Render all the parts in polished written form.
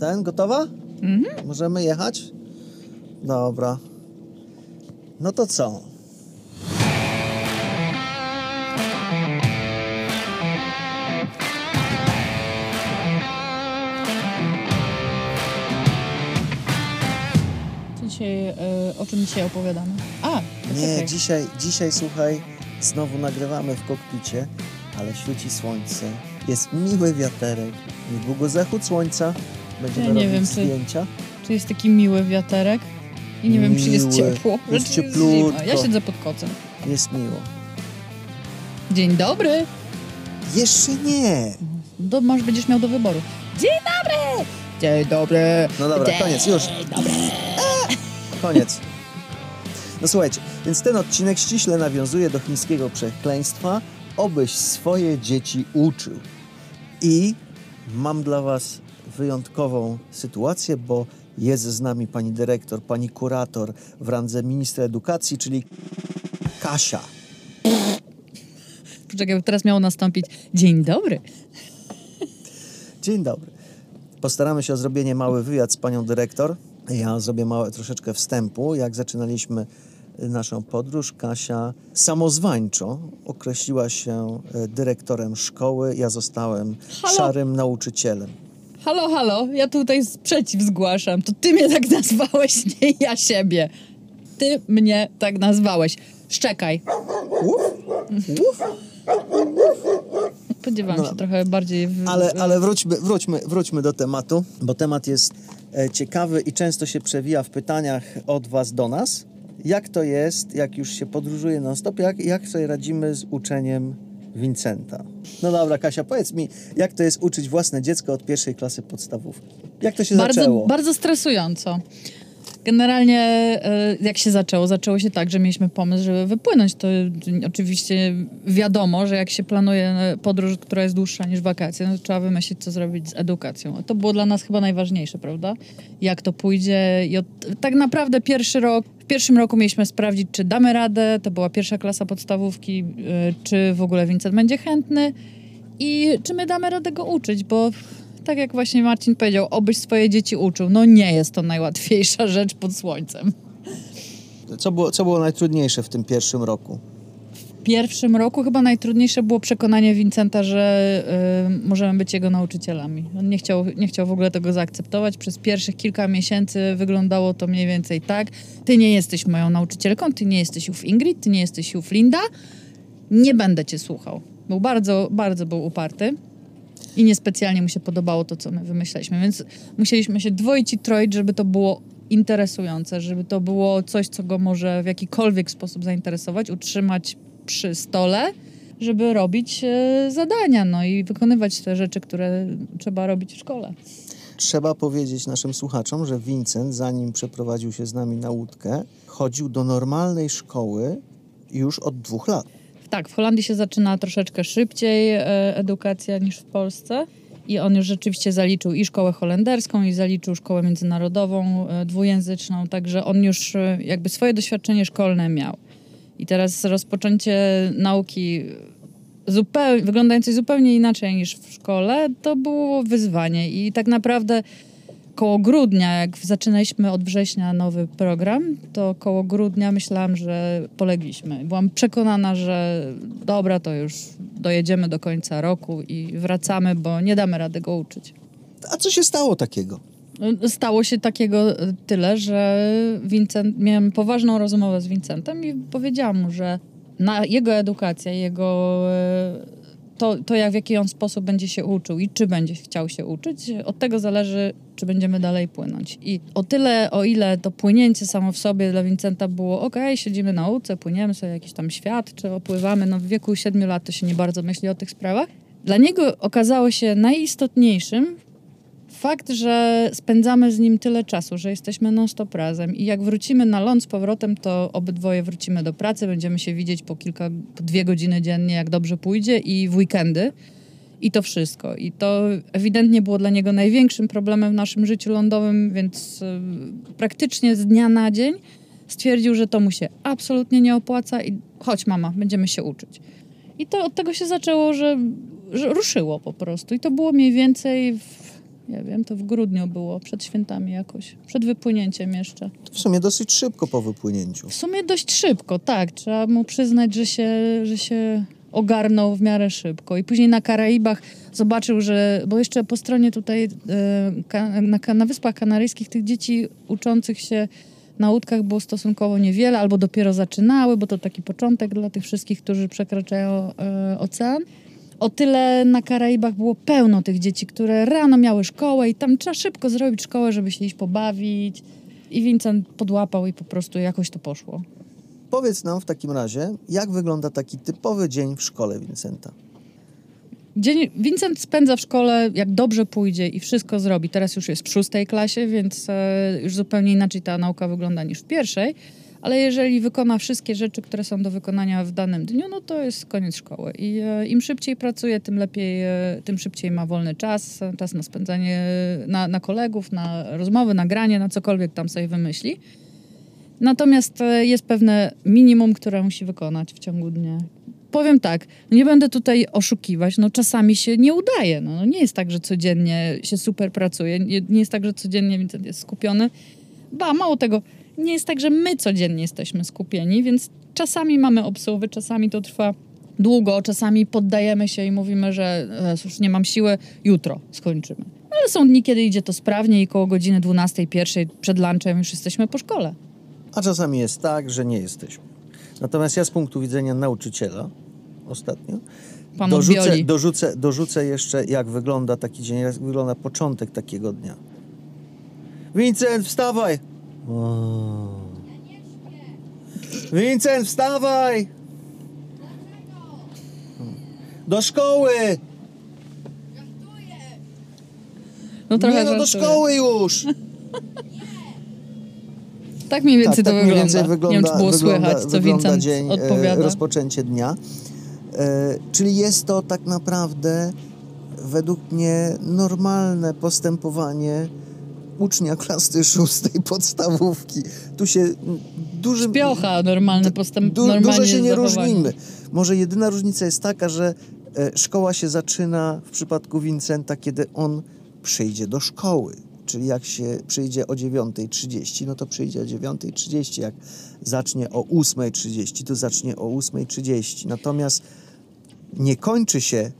Ten, gotowa? Mhm. Możemy jechać? Dobra. No to co? Dzisiaj, o czym dzisiaj opowiadamy? Nie, dzisiaj słuchaj, znowu nagrywamy w kokpicie, ale świeci słońce, jest miły wiaterek, niedługo zachód słońca, będziemy robić zdjęcia. Czy jest taki miły wiaterek i nie wiem, czy jest ciepło. Jest cieplutko. Ja siedzę pod kocem. Jest miło. Dzień dobry. Jeszcze nie. Masz, będziesz miał do wyboru. Dzień dobry. Dzień dobry. No dobra, koniec, już. Koniec. No słuchajcie, więc ten odcinek ściśle nawiązuje do chińskiego przekleństwa obyś swoje dzieci uczył. I mam dla was wyjątkową sytuację, bo jest z nami pani dyrektor, pani kurator w randze ministra edukacji, czyli Kasia. Poczekaj, teraz miało nastąpić dzień dobry. Dzień dobry. Postaramy się o zrobienie mały wywiad z panią dyrektor. Ja zrobię troszeczkę wstępu. Jak zaczynaliśmy naszą podróż, Kasia samozwańczo określiła się dyrektorem szkoły. Ja zostałem szarym nauczycielem. Halo, halo, ja tutaj sprzeciw zgłaszam. To ty mnie tak nazwałeś, nie ja siebie. Ty mnie tak nazwałeś. Szczekaj. Spodziewałam się trochę bardziej... Ale wróćmy do tematu, bo temat jest ciekawy i często się przewija w pytaniach od was do nas. Jak to jest, jak już się podróżuje non-stop, jak sobie radzimy z uczeniem Wincenta? No dobra, Kasia, powiedz mi, jak to jest uczyć własne dziecko od pierwszej klasy podstawówki? Jak to się zaczęło? Bardzo stresująco. Generalnie jak się zaczęło? Zaczęło się tak, że mieliśmy pomysł, żeby wypłynąć. To oczywiście wiadomo, że jak się planuje podróż, która jest dłuższa niż wakacje, no to trzeba wymyślić, co zrobić z edukacją. To było dla nas chyba najważniejsze, prawda? Jak to pójdzie. I tak naprawdę w pierwszym roku mieliśmy sprawdzić, czy damy radę. To była pierwsza klasa podstawówki. Czy w ogóle Wincent będzie chętny i czy my damy radę go uczyć, bo... Tak jak właśnie Marcin powiedział, obyś swoje dzieci uczył. No nie jest to najłatwiejsza rzecz pod słońcem. Co było najtrudniejsze w tym pierwszym roku? W pierwszym roku chyba najtrudniejsze było przekonanie Wincenta, że możemy być jego nauczycielami. On nie chciał w ogóle tego zaakceptować. Przez pierwszych kilka miesięcy wyglądało to mniej więcej tak. Ty nie jesteś moją nauczycielką, ty nie jesteś ów Ingrid, ty nie jesteś ów Linda. Nie będę cię słuchał. Był bardzo, bardzo był uparty. I niespecjalnie mu się podobało to, co my wymyśleliśmy. Więc musieliśmy się dwoić i troić, żeby to było interesujące, żeby to było coś, co go może w jakikolwiek sposób zainteresować, utrzymać przy stole, żeby robić zadania, no i wykonywać te rzeczy, które trzeba robić w szkole. Trzeba powiedzieć naszym słuchaczom, że Wincent, zanim przeprowadził się z nami na łódkę, chodził do normalnej szkoły już od 2 lat. Tak, w Holandii się zaczyna troszeczkę szybciej edukacja niż w Polsce i on już rzeczywiście zaliczył i szkołę holenderską, i zaliczył szkołę międzynarodową, dwujęzyczną, także on już jakby swoje doświadczenie szkolne miał. I teraz rozpoczęcie nauki wyglądającej zupełnie inaczej niż w szkole, to było wyzwanie i tak naprawdę koło grudnia, jak zaczynaliśmy od września nowy program, to koło grudnia myślałam, że polegliśmy. Byłam przekonana, że dobra, to już dojedziemy do końca roku i wracamy, bo nie damy rady go uczyć. A co się stało takiego? Stało się takiego tyle, że miałem poważną rozmowę z Wincentem i powiedziałam mu, że na jego edukację, to jak w jaki on sposób będzie się uczył i czy będzie chciał się uczyć, od tego zależy, czy będziemy dalej płynąć. I o tyle, o ile to płynięcie samo w sobie dla Wincenta było okej, siedzimy na łódce, płyniemy sobie jakiś tam świat, czy opływamy, no w wieku 7 lat to się nie bardzo myśli o tych sprawach. Dla niego okazało się najistotniejszym fakt, że spędzamy z nim tyle czasu, że jesteśmy non-stop razem i jak wrócimy na ląd z powrotem, to obydwoje wrócimy do pracy, będziemy się widzieć po 2 godziny dziennie, jak dobrze pójdzie, i w weekendy i to wszystko. I to ewidentnie było dla niego największym problemem w naszym życiu lądowym, więc praktycznie z dnia na dzień stwierdził, że to mu się absolutnie nie opłaca i chodź mama, będziemy się uczyć. I to od tego się zaczęło, że ruszyło po prostu i to było mniej więcej nie wiem, to w grudniu było, przed świętami jakoś, przed wypłynięciem jeszcze. W sumie dosyć szybko po wypłynięciu. W sumie dość szybko, tak. Trzeba mu przyznać, że się ogarnął w miarę szybko. I później na Karaibach zobaczył, że... Bo jeszcze po stronie tutaj na Wyspach Kanaryjskich tych dzieci uczących się na łódkach było stosunkowo niewiele, albo dopiero zaczynały, bo to taki początek dla tych wszystkich, którzy przekraczają ocean. O tyle na Karaibach było pełno tych dzieci, które rano miały szkołę i tam trzeba szybko zrobić szkołę, żeby się iść pobawić. I Wincent podłapał i po prostu jakoś to poszło. Powiedz nam w takim razie, jak wygląda taki typowy dzień w szkole Wincenta? Dzień Wincent spędza w szkole, jak dobrze pójdzie i wszystko zrobi. Teraz już jest w 6. klasie, więc już zupełnie inaczej ta nauka wygląda niż w 1. Ale jeżeli wykona wszystkie rzeczy, które są do wykonania w danym dniu, no to jest koniec szkoły. I im szybciej pracuje, tym lepiej, tym szybciej ma wolny czas. Czas na spędzanie, na kolegów, na rozmowy, na granie, na cokolwiek tam sobie wymyśli. Natomiast jest pewne minimum, które musi wykonać w ciągu dnia. Powiem tak, nie będę tutaj oszukiwać, no czasami się nie udaje. No, nie jest tak, że codziennie się super pracuje. Nie jest tak, że codziennie Wincent jest skupiony. Ba, mało tego, nie jest tak, że my codziennie jesteśmy skupieni, więc czasami mamy obsuwy, czasami to trwa długo, czasami poddajemy się i mówimy, że już nie mam siły, jutro skończymy. Ale są dni, kiedy idzie to sprawnie i koło godziny 12, 1 przed lunchem już jesteśmy po szkole. A czasami jest tak, że nie jesteśmy. Natomiast ja z punktu widzenia nauczyciela ostatnio dorzucę jeszcze, jak wygląda taki dzień, jak wygląda początek takiego dnia. Wincent, wstawaj! O. Wincent, wstawaj! Do szkoły! No trochę nie, no do szkoły już! Tak mniej więcej tak, to tak wygląda. Nie wiem, czy było słychać, co Wincent dzień, odpowiada. Rozpoczęcie dnia. Czyli jest to tak naprawdę według mnie normalne postępowanie ucznia klasy 6 podstawówki. Tu się dużym... Śpiocha, normalne postępowanie. Dużo się nie różnimy. Może jedyna różnica jest taka, że szkoła się zaczyna w przypadku Wincenta, kiedy on przyjdzie do szkoły. Czyli jak się przyjdzie o 9:30, no to przyjdzie o 9:30. Jak zacznie o 8:30, to zacznie o 8:30. Natomiast nie kończy się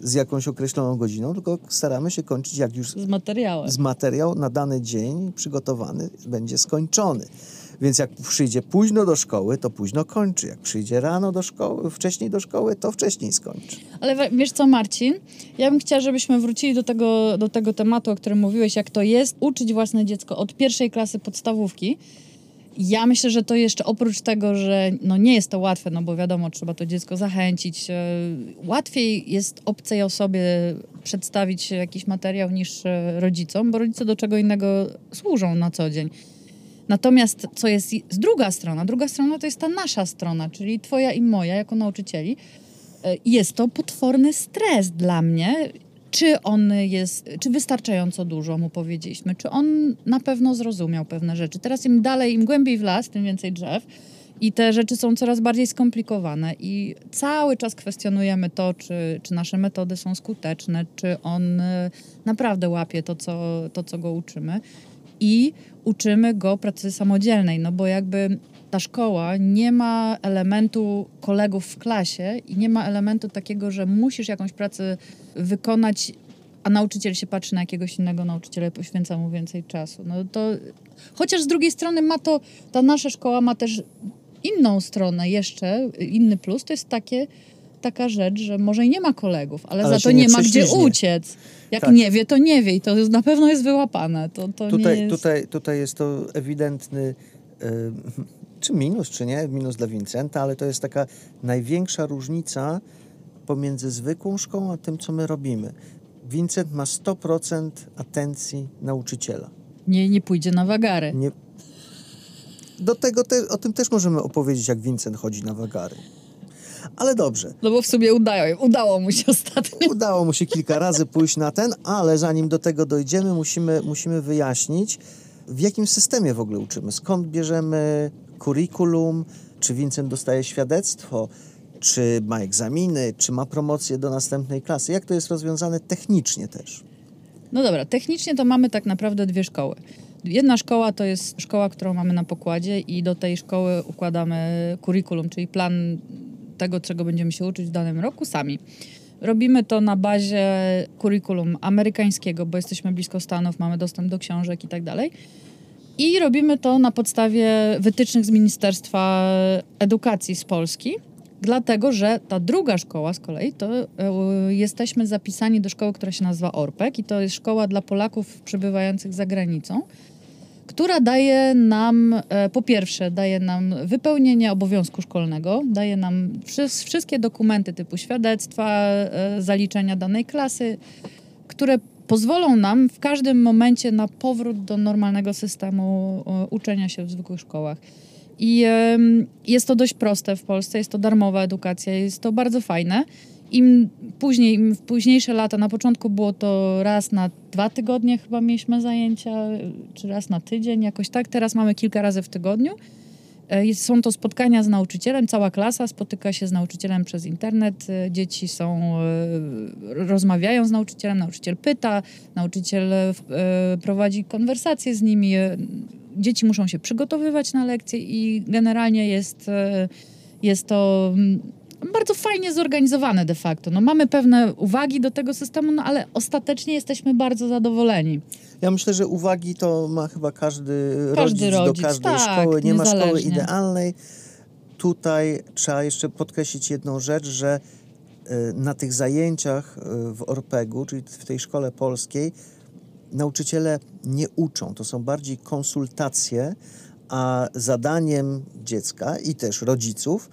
z jakąś określoną godziną, tylko staramy się kończyć jak już... Z materiałem. Z materiał na dany dzień przygotowany będzie skończony. Więc jak przyjdzie późno do szkoły, to późno kończy. Jak przyjdzie rano do szkoły, wcześniej do szkoły, to wcześniej skończy. Ale wiesz co, Marcin? Ja bym chciała, żebyśmy wrócili do tego tematu, o którym mówiłeś, jak to jest uczyć własne dziecko od 1. klasy podstawówki. Ja myślę, że to jeszcze oprócz tego, że no nie jest to łatwe, no bo wiadomo, trzeba to dziecko zachęcić. Łatwiej jest obcej osobie przedstawić jakiś materiał niż rodzicom, bo rodzice do czego innego służą na co dzień. Natomiast co jest z druga strona to jest ta nasza strona, czyli twoja i moja jako nauczycieli. Jest to potworny stres dla mnie, czy wystarczająco dużo mu powiedzieliśmy, czy on na pewno zrozumiał pewne rzeczy. Teraz im dalej, im głębiej w las, tym więcej drzew i te rzeczy są coraz bardziej skomplikowane i cały czas kwestionujemy to, czy nasze metody są skuteczne, czy on naprawdę łapie to, co go uczymy. I uczymy go pracy samodzielnej, no bo jakby ta szkoła nie ma elementu kolegów w klasie i nie ma elementu takiego, że musisz jakąś pracę wykonać, a nauczyciel się patrzy na jakiegoś innego nauczyciela i poświęca mu więcej czasu. No to, chociaż z drugiej strony ta nasza szkoła ma też inną stronę jeszcze, inny plus, to jest taka rzecz, że może i nie ma kolegów, ale za to nie ma gdzie uciec. Jak tak. Nie wie, to nie wie i to na pewno jest wyłapane. To tutaj, nie jest... Tutaj jest to ewidentny czy minus, czy nie, minus dla Wincenta, ale to jest taka największa różnica pomiędzy zwykłą szkołą a tym, co my robimy. Wincent ma 100% atencji nauczyciela. Nie pójdzie na wagary. Nie... Do tego o tym też możemy opowiedzieć, jak Wincent chodzi na wagary. Ale dobrze. No bo w sumie udało mu się ostatnio. Udało mu się kilka razy pójść na ten, ale zanim do tego dojdziemy, musimy wyjaśnić, w jakim systemie w ogóle uczymy. Skąd bierzemy kurikulum, czy Wincent dostaje świadectwo, czy ma egzaminy, czy ma promocję do następnej klasy. Jak to jest rozwiązane technicznie też? No dobra, technicznie to mamy tak naprawdę dwie szkoły. Jedna szkoła to jest szkoła, którą mamy na pokładzie i do tej szkoły układamy curriculum, czyli plan tego, czego będziemy się uczyć w danym roku sami. Robimy to na bazie curriculum amerykańskiego, bo jesteśmy blisko Stanów, mamy dostęp do książek i tak dalej. I robimy to na podstawie wytycznych z Ministerstwa Edukacji z Polski, dlatego że ta druga szkoła z kolei, to jesteśmy zapisani do szkoły, która się nazywa ORPEG i to jest szkoła dla Polaków przebywających za granicą, która daje nam, po pierwsze, daje nam wypełnienie obowiązku szkolnego, daje nam wszystkie dokumenty typu świadectwa, zaliczenia danej klasy, które pozwolą nam w każdym momencie na powrót do normalnego systemu uczenia się w zwykłych szkołach. I jest to dość proste w Polsce, jest to darmowa edukacja, jest to bardzo fajne. Im w późniejsze lata, na początku było to raz na 2 tygodnie chyba mieliśmy zajęcia, czy raz na tydzień, jakoś tak. Teraz mamy kilka razy w tygodniu. Są to spotkania z nauczycielem, cała klasa spotyka się z nauczycielem przez internet, dzieci rozmawiają z nauczycielem, nauczyciel pyta, nauczyciel prowadzi konwersacje z nimi, dzieci muszą się przygotowywać na lekcje i generalnie jest to bardzo fajnie zorganizowane de facto. No, mamy pewne uwagi do tego systemu, no, ale ostatecznie jesteśmy bardzo zadowoleni. Ja myślę, że uwagi to ma chyba każdy rodzic do każdej szkoły. Nie ma szkoły idealnej. Tutaj trzeba jeszcze podkreślić jedną rzecz, że na tych zajęciach w ORPEG-u, czyli w tej szkole polskiej, nauczyciele nie uczą. To są bardziej konsultacje, a zadaniem dziecka i też rodziców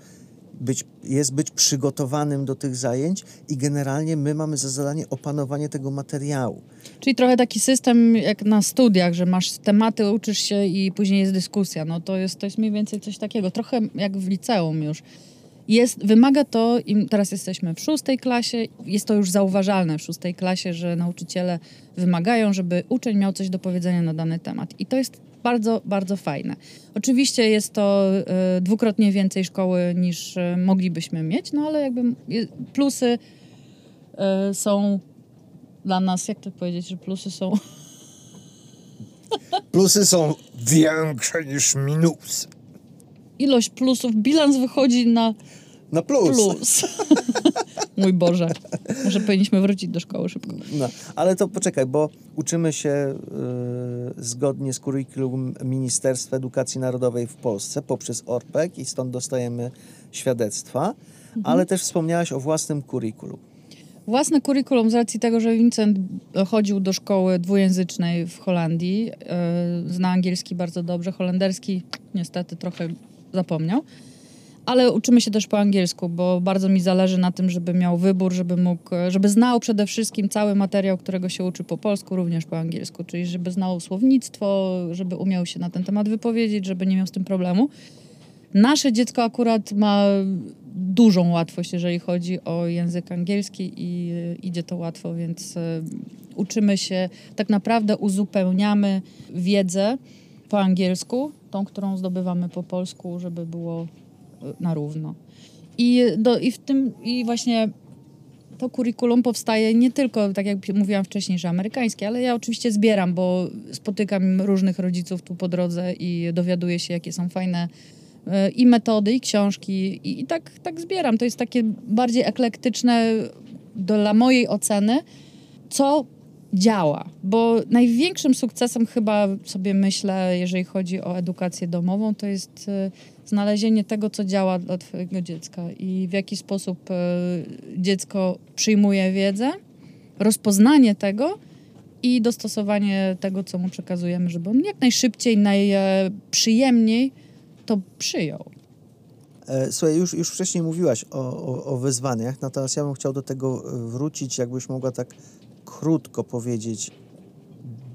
jest być przygotowanym do tych zajęć i generalnie my mamy za zadanie opanowanie tego materiału. Czyli trochę taki system jak na studiach, że masz tematy, uczysz się i później jest dyskusja. No to jest mniej więcej coś takiego. Trochę jak w liceum już. Wymaga to, i teraz jesteśmy w 6. klasie, jest to już zauważalne w 6. klasie, że nauczyciele wymagają, żeby uczeń miał coś do powiedzenia na dany temat. I to jest bardzo, bardzo fajne. Oczywiście jest to dwukrotnie więcej szkoły niż moglibyśmy mieć, no ale jakby plusy są dla nas, jak to powiedzieć, że plusy są... Plusy są większe niż minusy. Ilość plusów, bilans wychodzi na plus. Mój Boże, może powinniśmy wrócić do szkoły szybko. No, ale to poczekaj, bo uczymy się zgodnie z curriculum Ministerstwa Edukacji Narodowej w Polsce poprzez ORPEG i stąd dostajemy świadectwa, ale też wspomniałaś o własnym curriculum. Własne curriculum z racji tego, że Wincent chodził do szkoły dwujęzycznej w Holandii, zna angielski bardzo dobrze, holenderski niestety trochę zapomniał. Ale uczymy się też po angielsku, bo bardzo mi zależy na tym, żeby miał wybór, żeby znał przede wszystkim cały materiał, którego się uczy po polsku, również po angielsku. Czyli żeby znał słownictwo, żeby umiał się na ten temat wypowiedzieć, żeby nie miał z tym problemu. Nasze dziecko akurat ma dużą łatwość, jeżeli chodzi o język angielski i idzie to łatwo, więc uczymy się, tak naprawdę uzupełniamy wiedzę po angielsku, tą, którą zdobywamy po polsku, żeby było... na równo. I właśnie to curriculum powstaje nie tylko, tak jak mówiłam wcześniej, że amerykańskie, ale ja oczywiście zbieram, bo spotykam różnych rodziców tu po drodze i dowiaduję się, jakie są fajne i metody, i książki i tak zbieram. To jest takie bardziej eklektyczne dla mojej oceny, co działa, bo największym sukcesem chyba sobie myślę, jeżeli chodzi o edukację domową, to jest znalezienie tego, co działa dla twojego dziecka i w jaki sposób dziecko przyjmuje wiedzę, rozpoznanie tego i dostosowanie tego, co mu przekazujemy, żeby on jak najszybciej, najprzyjemniej to przyjął. Słuchaj, już wcześniej mówiłaś o wyzwaniach, natomiast ja bym chciał do tego wrócić, jakbyś mogła tak krótko powiedzieć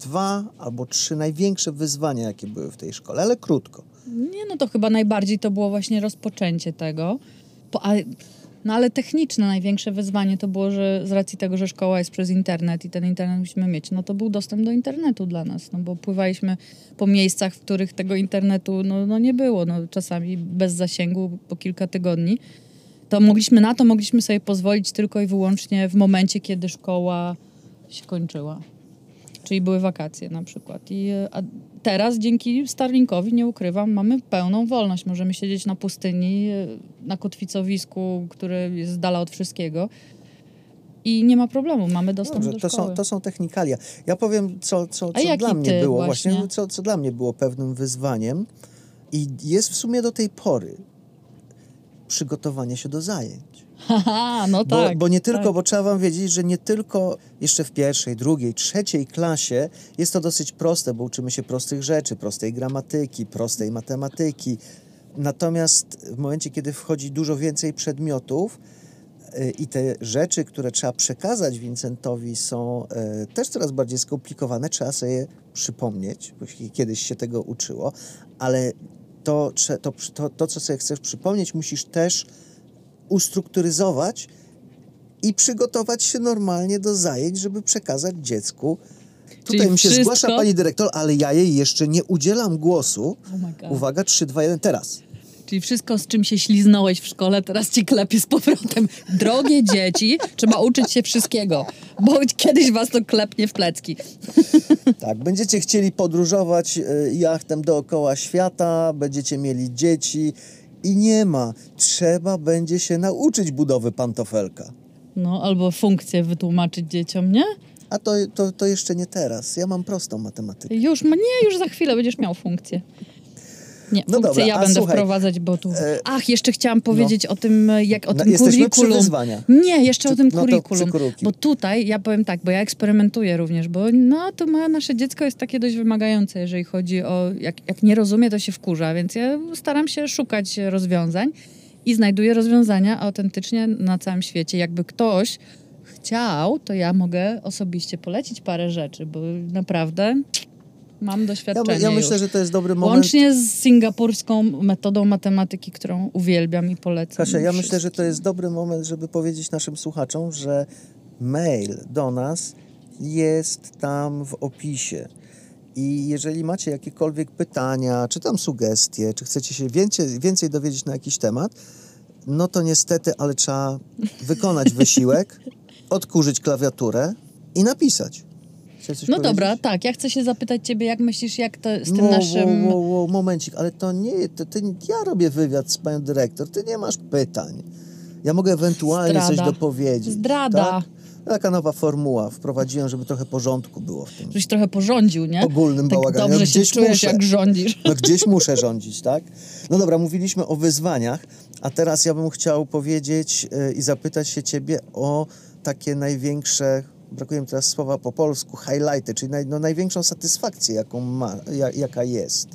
2 albo 3 największe wyzwania, jakie były w tej szkole, ale krótko. Nie, no to chyba najbardziej to było właśnie rozpoczęcie tego. No ale techniczne największe wyzwanie to było, że z racji tego, że szkoła jest przez internet i ten internet musimy mieć, no to był dostęp do internetu dla nas, no bo pływaliśmy po miejscach, w których tego internetu no nie było, no czasami bez zasięgu po kilka tygodni. To mogliśmy sobie pozwolić tylko i wyłącznie w momencie, kiedy szkoła się kończyła. czyli były wakacje na przykład. A teraz dzięki Starlinkowi, nie ukrywam, mamy pełną wolność. Możemy siedzieć na pustyni, na kotwicowisku, które jest z dala od wszystkiego. I nie ma problemu, mamy dostęp do szkoły. To są technikalia. Ja powiem, co dla mnie było właśnie co dla mnie było pewnym wyzwaniem i jest w sumie do tej pory przygotowanie się do zajęć. Aha, no tak. Bo trzeba wam wiedzieć, że nie tylko jeszcze w pierwszej, drugiej, trzeciej klasie jest to dosyć proste, bo uczymy się prostych rzeczy, prostej gramatyki, prostej matematyki. Natomiast w momencie, kiedy wchodzi dużo więcej przedmiotów, i te rzeczy, które trzeba przekazać Wincentowi, są też coraz bardziej skomplikowane. Trzeba sobie je przypomnieć, bo kiedyś się tego uczyło, ale to, co sobie chcesz przypomnieć, musisz też ustrukturyzować i przygotować się normalnie do zajęć, żeby przekazać dziecku. Tutaj mi się zgłasza pani dyrektor, ale ja jej jeszcze nie udzielam głosu. Oh, uwaga, 3, 2, 1, teraz. Czyli wszystko, z czym się śliznąłeś w szkole, teraz ci klepie z powrotem. Drogie dzieci, trzeba uczyć się wszystkiego, bo kiedyś was to klepnie w plecki. Tak, będziecie chcieli podróżować jachtem dookoła świata, będziecie mieli dzieci i nie ma. Trzeba będzie się nauczyć budowy pantofelka. No, albo funkcję wytłumaczyć dzieciom, nie? A to jeszcze nie teraz. Ja mam prostą matematykę. Już za chwilę będziesz miał funkcję. Nie, no dobra, ja będę wprowadzać, bo tu... jeszcze chciałam powiedzieć o tym, jak o tym curriculum. Nie, jeszcze o tym curriculum. Bo tutaj, ja powiem tak, bo ja eksperymentuję również, bo to nasze dziecko jest takie dość wymagające, jeżeli chodzi o... Jak nie rozumie, to się wkurza, więc ja staram się szukać rozwiązań i znajduję rozwiązania autentycznie na całym świecie. Jakby ktoś chciał, to ja mogę osobiście polecić parę rzeczy, bo naprawdę... Mam doświadczenie. Ja myślę, że to jest dobry moment. Łącznie z singapurską metodą matematyki, którą uwielbiam i polecam. Kasia, ja myślę, że to jest dobry moment, żeby powiedzieć naszym słuchaczom, że mail do nas jest tam w opisie. I jeżeli macie jakiekolwiek pytania, czy tam sugestie, czy chcecie się więcej dowiedzieć na jakiś temat, no to niestety, ale trzeba wykonać wysiłek, odkurzyć klawiaturę i napisać. Dobra, tak. Ja chcę się zapytać ciebie, jak myślisz, jak to z tym naszym... Momencik, ale to nie... Ja robię wywiad z panią dyrektor, ty nie masz pytań. Ja mogę ewentualnie coś dopowiedzieć. Zdrada. Tak? Taka nowa formuła wprowadziłem, żeby trochę porządku było w tym. Żebyś trochę porządził, nie? Ogólnym bałaganem. Dobrze się czujesz, jak rządzisz. Gdzieś muszę rządzić, tak? No dobra, mówiliśmy o wyzwaniach, a teraz ja bym chciał powiedzieć i zapytać się ciebie o takie największe... Brakuje mi teraz słowa po polsku, highlighty, czyli największą satysfakcję, jaka jest.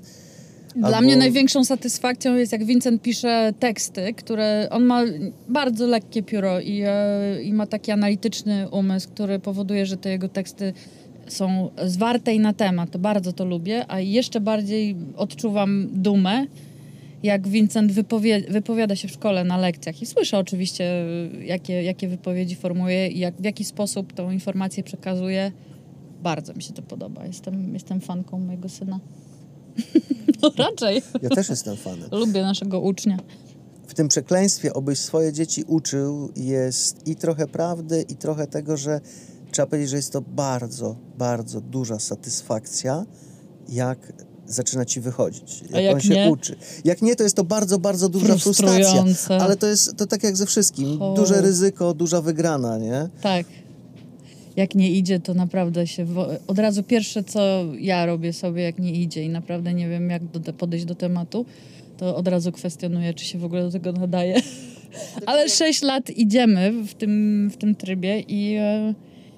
Dla mnie największą satysfakcją jest, jak Wincent pisze teksty, które... On ma bardzo lekkie pióro i ma taki analityczny umysł, który powoduje, że te jego teksty są zwarte i na temat. Bardzo to lubię, a jeszcze bardziej odczuwam dumę, jak Wincent wypowiada się w szkole na lekcjach i słyszę oczywiście, jakie wypowiedzi formułuje i w jaki sposób tą informację przekazuje. Bardzo mi się to podoba. Jestem fanką mojego syna. No raczej. Ja też jestem fanem. Lubię naszego ucznia. W tym przekleństwie, obyś swoje dzieci uczył, jest i trochę prawdy, i trochę tego, że trzeba powiedzieć, że jest to bardzo, bardzo duża satysfakcja, jak zaczyna ci wychodzić, jak on się uczy. Jak nie, to jest to bardzo, bardzo duża frustracja. Ale to jest to tak jak ze wszystkim. Duże ryzyko, duża wygrana, nie? Tak. Jak nie idzie, to naprawdę się... Od razu pierwsze, co ja robię sobie, jak nie idzie i naprawdę nie wiem, jak podejść do tematu, to od razu kwestionuję, czy się w ogóle do tego nadaje. Ale 6 lat idziemy w tym trybie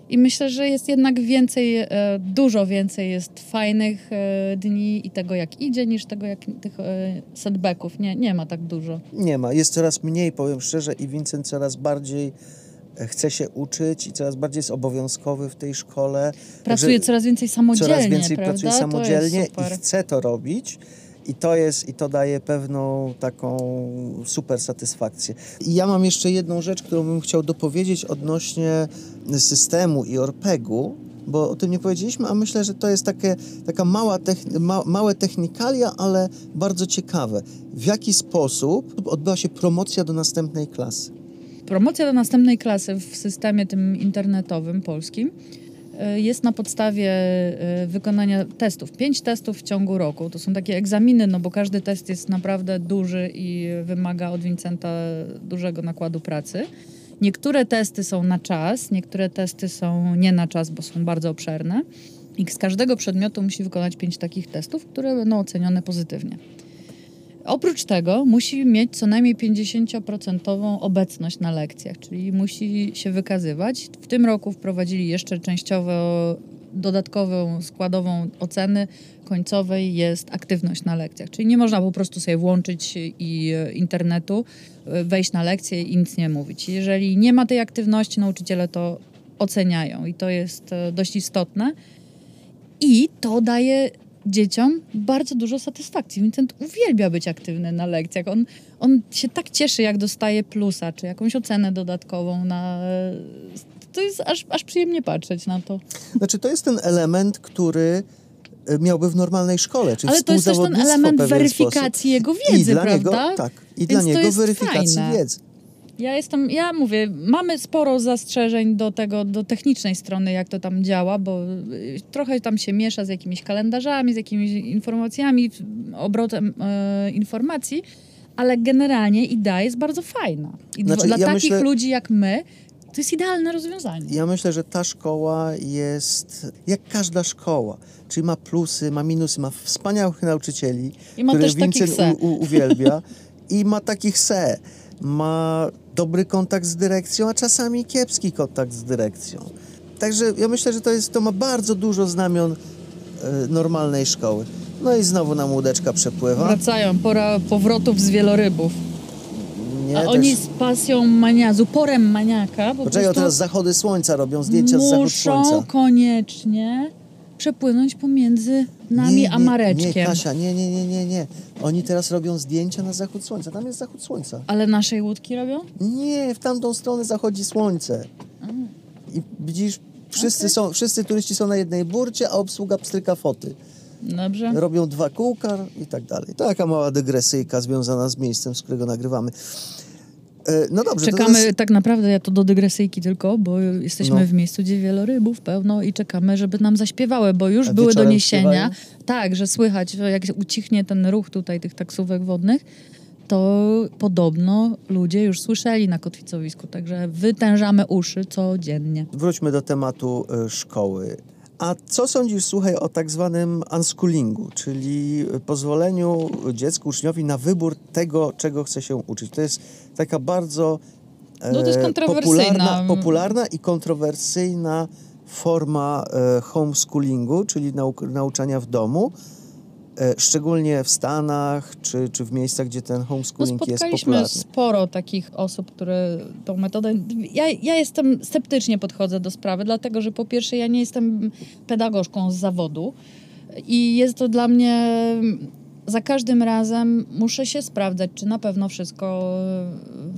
I myślę, że jest jednak więcej, dużo więcej jest fajnych dni i tego, jak idzie, niż tego, jak tych setbacków. Nie ma tak dużo. Nie ma. Jest coraz mniej, powiem szczerze, i Wincent coraz bardziej chce się uczyć i coraz bardziej jest obowiązkowy w tej szkole. Pracuje coraz więcej samodzielnie, prawda? Coraz więcej pracuje samodzielnie i chce to robić. I to daje pewną taką super satysfakcję. I ja mam jeszcze jedną rzecz, którą bym chciał dopowiedzieć odnośnie systemu i ORPEG-u, bo o tym nie powiedzieliśmy, a myślę, że to jest taka małe technikalia, ale bardzo ciekawe. W jaki sposób odbyła się promocja do następnej klasy? Promocja do następnej klasy w systemie tym internetowym polskim jest na podstawie wykonania testów. 5 testów w ciągu roku. To są takie egzaminy, no bo każdy test jest naprawdę duży i wymaga od Wincenta dużego nakładu pracy. Niektóre testy są na czas, niektóre testy są nie na czas, bo są bardzo obszerne. I z każdego przedmiotu musi wykonać 5 takich testów, które będą ocenione pozytywnie. Oprócz tego musi mieć co najmniej 50% obecność na lekcjach, czyli musi się wykazywać. W tym roku wprowadzili jeszcze częściowo dodatkową składową oceny końcowej jest aktywność na lekcjach. Czyli nie można po prostu sobie włączyć i internetu, wejść na lekcję i nic nie mówić. Jeżeli nie ma tej aktywności, nauczyciele to oceniają i to jest dość istotne. I to daje dzieciom bardzo dużo satysfakcji. Wincent uwielbia być aktywny na lekcjach. On się tak cieszy, jak dostaje plusa, czy jakąś ocenę dodatkową. To jest aż przyjemnie patrzeć na to. Znaczy, to jest ten element, który miałby w normalnej szkole, czyli ale to jest też ten element weryfikacji jego wiedzy, i dla prawda? Niego, tak. I dla niego weryfikacji fajne. Wiedzy. Ja mówię, mamy sporo zastrzeżeń do technicznej strony, jak to tam działa, bo trochę tam się miesza z jakimiś kalendarzami, z jakimiś informacjami, obrotem informacji, ale generalnie idea jest bardzo fajna. I znaczy, dla takich ludzi jak my to jest idealne rozwiązanie. Ja myślę, że ta szkoła jest jak każda szkoła, czyli ma plusy, ma minusy, ma wspaniałych nauczycieli, i ma których Wincent uwielbia i ma takich se. Ma dobry kontakt z dyrekcją, a czasami kiepski kontakt z dyrekcją. Także ja myślę, że to ma bardzo dużo znamion normalnej szkoły. No i znowu nam łódeczka przepływa. Wracają, pora powrotów z wielorybów. Oni z pasją maniazu, porem maniaka. Poczekaj, teraz zachody słońca robią zdjęcia z zachodu słońca. Muszą koniecznie przepłynąć pomiędzy nami a Mareczkiem. Nie, Kasia, nie. Oni teraz robią zdjęcia na zachód słońca. Tam jest zachód słońca. Ale naszej łódki robią? Nie, w tamtą stronę zachodzi słońce. I widzisz, wszyscy turyści są na jednej burcie, a obsługa pstryka foty. Dobrze. Robią 2 kółka i tak dalej. Taka mała dygresyjka związana z miejscem, z którego nagrywamy. No dobrze, czekamy, to jest... tak naprawdę ja to do dygresyjki tylko, bo jesteśmy w miejscu, gdzie wielorybów pełno i czekamy, żeby nam zaśpiewały, bo już były doniesienia, tak, że słychać, jak ucichnie ten ruch tutaj tych taksówek wodnych, to podobno ludzie już słyszeli na kotwicowisku, także wytężamy uszy codziennie. Wróćmy do tematu szkoły. A co sądzisz, słuchaj, o tak zwanym unschoolingu, czyli pozwoleniu dziecku, uczniowi na wybór tego, czego chce się uczyć? To jest taka bardzo to jest popularna i kontrowersyjna forma homeschoolingu, czyli nauczania w domu, szczególnie w Stanach czy w miejscach, gdzie ten homeschooling jest popularny. Spotkaliśmy sporo takich osób, które tą metodę... Ja jestem sceptycznie podchodzę do sprawy, dlatego że po pierwsze ja nie jestem pedagogzką z zawodu i jest to dla mnie... Za każdym razem muszę się sprawdzać, czy na pewno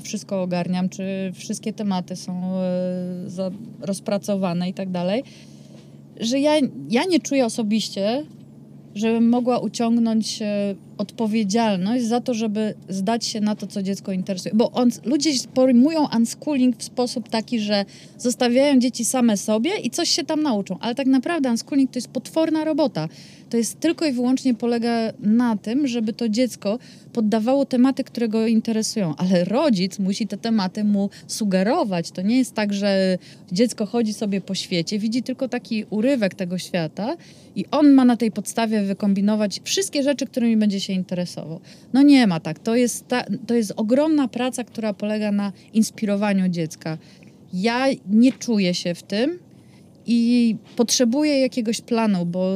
wszystko ogarniam, czy wszystkie tematy są rozpracowane i tak dalej, że ja nie czuję osobiście, żebym mogła uciągnąć odpowiedzialność za to, żeby zdać się na to, co dziecko interesuje. Bo ludzie pojmują unschooling w sposób taki, że zostawiają dzieci same sobie i coś się tam nauczą. Ale tak naprawdę unschooling to jest potworna robota. To jest tylko i wyłącznie polega na tym, żeby to dziecko poddawało tematy, które go interesują. Ale rodzic musi te tematy mu sugerować. To nie jest tak, że dziecko chodzi sobie po świecie, widzi tylko taki urywek tego świata i on ma na tej podstawie wykombinować wszystkie rzeczy, którymi będzie się interesował. No nie ma tak. To jest ogromna praca, która polega na inspirowaniu dziecka. Ja nie czuję się w tym i potrzebuję jakiegoś planu, bo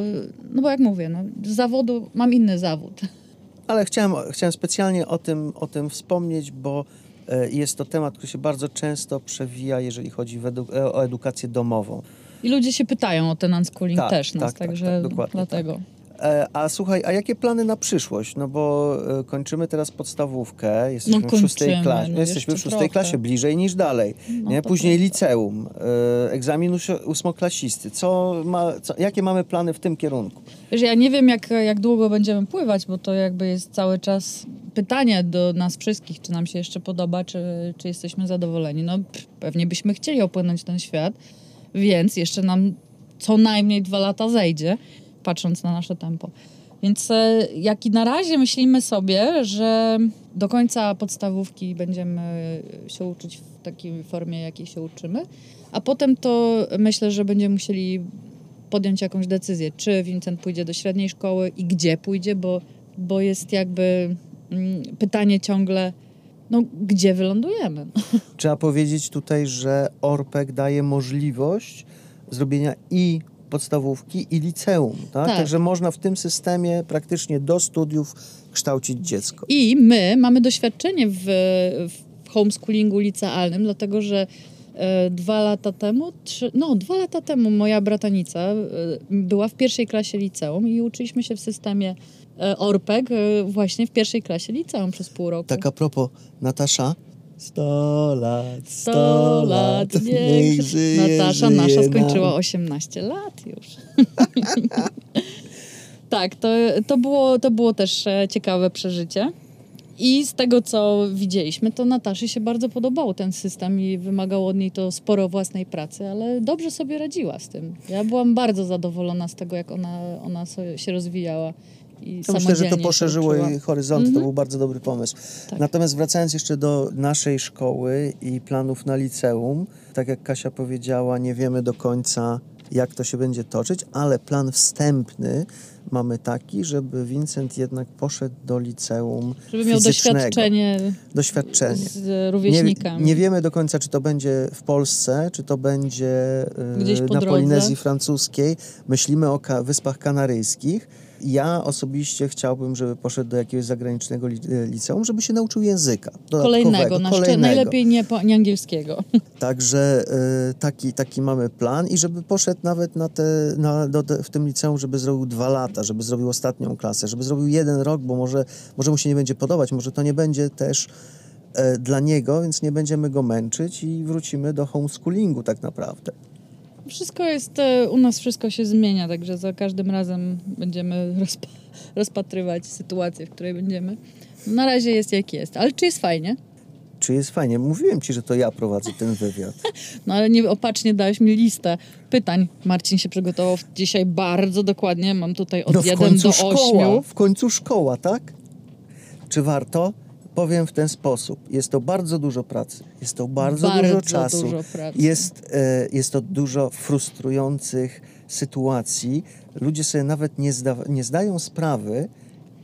jak mówię, z zawodu mam inny zawód. Ale chciałem specjalnie o tym wspomnieć, bo jest to temat, który się bardzo często przewija, jeżeli chodzi o edukację domową. I ludzie się pytają o ten unschooling dlatego. Tak. A słuchaj, a jakie plany na przyszłość? No bo kończymy teraz podstawówkę, jesteśmy w 6. klasie, jesteśmy w 6. klasie, bliżej niż dalej. Nie? Później liceum, egzamin 8-klasisty. Jakie mamy plany w tym kierunku? Wiesz, ja nie wiem, jak długo będziemy pływać, bo to jakby jest cały czas pytanie do nas wszystkich, czy nam się jeszcze podoba, czy jesteśmy zadowoleni. Pewnie byśmy chcieli opłynąć ten świat, więc jeszcze nam co najmniej 2 lata zejdzie, patrząc na nasze tempo. Więc jak i na razie myślimy sobie, że do końca podstawówki będziemy się uczyć w takiej formie, jakiej się uczymy, a potem to myślę, że będziemy musieli podjąć jakąś decyzję, czy Wincent pójdzie do średniej szkoły i gdzie pójdzie, bo jest jakby pytanie ciągle, no gdzie wylądujemy. Trzeba powiedzieć tutaj, że ORPEG daje możliwość zrobienia i podstawówki i liceum, tak? Tak. Także można w tym systemie praktycznie do studiów kształcić dziecko. I my mamy doświadczenie w homeschoolingu licealnym, dlatego że 2 lata temu moja bratanica była w 1. klasie liceum i uczyliśmy się w systemie ORPEG właśnie w 1. klasie liceum przez pół roku. Tak a propos, Natasza, 100 lat, niech żyje, Natasza nasza skończyła 18 lat już. Tak, to było też ciekawe przeżycie. I z tego, co widzieliśmy, to Nataszy się bardzo podobał ten system i wymagało od niej to sporo własnej pracy, ale dobrze sobie radziła z tym. Ja byłam bardzo zadowolona z tego, jak ona się rozwijała. I ja myślę, że to poszerzyło jej horyzonty, to był bardzo dobry pomysł. Tak. Natomiast wracając jeszcze do naszej szkoły i planów na liceum, tak jak Kasia powiedziała, nie wiemy do końca, jak to się będzie toczyć, ale plan wstępny mamy taki, żeby Wincent jednak poszedł do liceum fizycznego. Żeby miał doświadczenie z rówieśnikami. Nie wiemy do końca, czy to będzie w Polsce, czy to będzie na Polinezji francuskiej. Myślimy o Wyspach Kanaryjskich. Ja osobiście chciałbym, żeby poszedł do jakiegoś zagranicznego liceum, żeby się nauczył języka kolejnego. Najlepiej nie angielskiego. Także taki mamy plan i żeby poszedł nawet w tym liceum, żeby zrobił 2 lata, żeby zrobił ostatnią klasę, żeby zrobił 1 rok, bo może mu się nie będzie podobać, może to nie będzie też dla niego, więc nie będziemy go męczyć i wrócimy do homeschoolingu tak naprawdę. U nas wszystko się zmienia, także za każdym razem będziemy rozpatrywać sytuację, w której będziemy. Na razie jest jak jest, ale czy jest fajnie? Czy jest fajnie? Mówiłem ci, że to ja prowadzę ten wywiad. No ale nieopatrznie dałeś mi listę pytań. Marcin się przygotował dzisiaj bardzo dokładnie, mam tutaj od 1 do 8. W końcu szkoła, tak? Czy warto? Powiem w ten sposób. Jest to bardzo dużo pracy. Jest to bardzo dużo czasu. Jest to dużo frustrujących sytuacji. Ludzie sobie nawet nie zdają sprawy,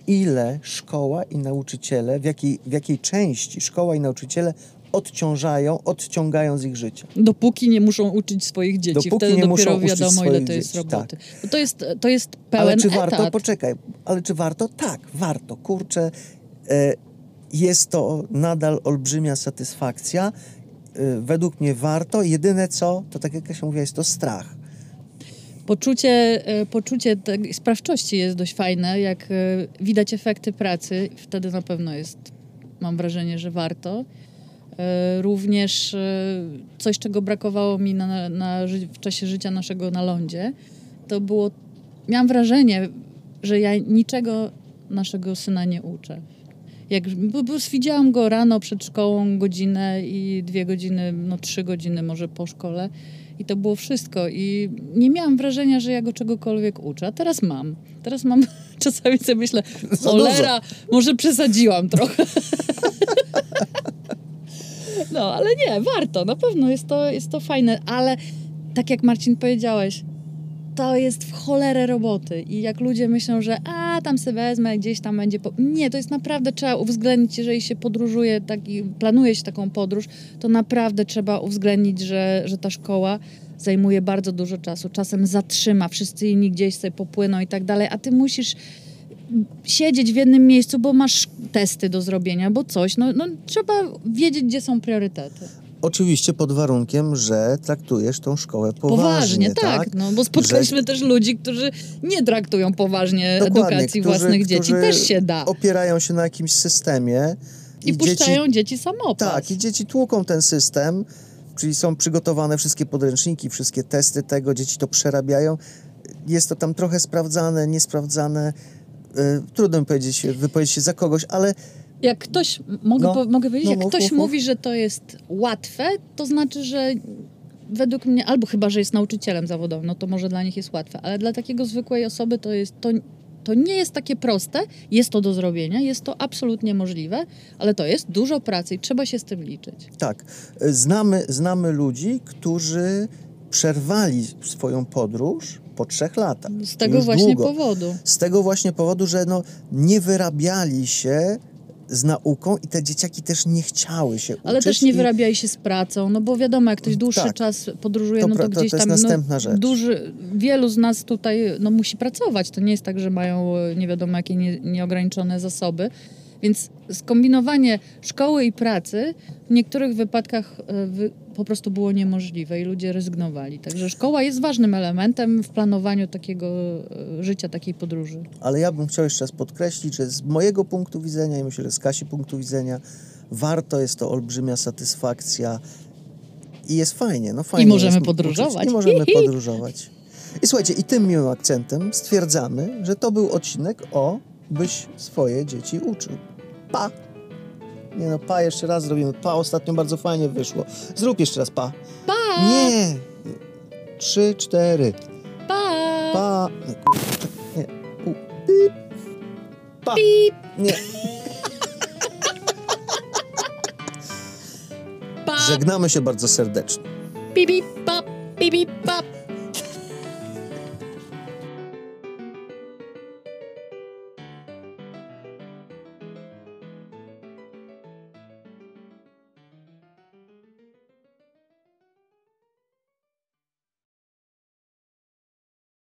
ile szkoła i nauczyciele, w jakiej części szkoła i nauczyciele odciągają z ich życia. Dopóki nie muszą uczyć swoich dzieci. Wtedy dopiero wiadomo, ile to jest roboty. Tak. Bo to jest pełen etat. Ale czy warto? Tak, warto. Kurczę... Jest to nadal olbrzymia satysfakcja. Według mnie warto. Jedyne co, to tak jak się mówi, jest to strach. Poczucie sprawczości jest dość fajne. Jak widać efekty pracy, wtedy na pewno jest, mam wrażenie, że warto. Również coś, czego brakowało mi w czasie życia naszego na lądzie, to było... Miałam wrażenie, że ja niczego naszego syna nie uczę. Bo widziałam go rano przed szkołą godzinę i 2 godziny, no 3 godziny może po szkole i to było wszystko i nie miałam wrażenia, że ja go czegokolwiek uczę, a teraz mam. Czasami sobie myślę, cholera, może przesadziłam trochę. No, ale nie, warto, na pewno jest to fajne, ale tak jak Marcin powiedziałeś, to jest w cholerę roboty i jak ludzie myślą, że tam se wezmę, gdzieś tam będzie... Nie, to jest naprawdę, trzeba uwzględnić, jeżeli się podróżuje i planuje się taką podróż, to naprawdę trzeba uwzględnić, że ta szkoła zajmuje bardzo dużo czasu, czasem zatrzyma, wszyscy inni gdzieś sobie popłyną i tak dalej, a ty musisz siedzieć w jednym miejscu, bo masz testy do zrobienia, bo coś, no trzeba wiedzieć, gdzie są priorytety. Oczywiście pod warunkiem, że traktujesz tą szkołę poważnie. Tak. No, bo spotkaliśmy też ludzi, którzy nie traktują poważnie edukacji własnych dzieci. Też się da. Opierają się na jakimś systemie. I puszczają dzieci samopas. Tak, i dzieci tłuką ten system, czyli są przygotowane wszystkie podręczniki, wszystkie testy tego, dzieci to przerabiają. Jest to tam trochę sprawdzane, niesprawdzane. Trudno mi wypowiedzieć się za kogoś, ale... Jak ktoś, mogę powiedzieć, jak ktoś mówi, że to jest łatwe, to znaczy, że według mnie, albo chyba, że jest nauczycielem zawodowym, no to może dla nich jest łatwe, ale dla takiego zwykłej osoby to nie jest takie proste, jest to do zrobienia, jest to absolutnie możliwe, ale to jest dużo pracy i trzeba się z tym liczyć. Tak. Znamy ludzi, którzy przerwali swoją podróż po 3 latach. Z tego właśnie powodu. Z tego właśnie powodu, że nie wyrabiali się z nauką i te dzieciaki też nie chciały się uczyć. Ale też nie wyrabiali się z pracą, no bo wiadomo, jak ktoś dłuższy czas podróżuje, to gdzieś tam... To jest następna rzecz. Wielu z nas tutaj musi pracować, to nie jest tak, że mają nie wiadomo jakie nieograniczone zasoby, więc skombinowanie szkoły i pracy w niektórych wypadkach po prostu było niemożliwe i ludzie rezygnowali. Także szkoła jest ważnym elementem w planowaniu takiego życia, takiej podróży. Ale ja bym chciał jeszcze raz podkreślić, że z mojego punktu widzenia i myślę, że z Kasi punktu widzenia jest to olbrzymia satysfakcja i jest fajnie. No fajnie. I możemy podróżować. I możemy podróżować. I słuchajcie, i tym miłym akcentem stwierdzamy, że to był odcinek o byś swoje dzieci uczył. Pa! Nie no, pa jeszcze raz zrobimy. Pa, ostatnio bardzo fajnie wyszło. Zrób jeszcze raz pa. Pa! Nie! 3, 4. Pa! Pa! Nie. Pip. Pa! Pip. Nie. Pa. Żegnamy się bardzo serdecznie. Pip, pip, pa, pip, pip, pa.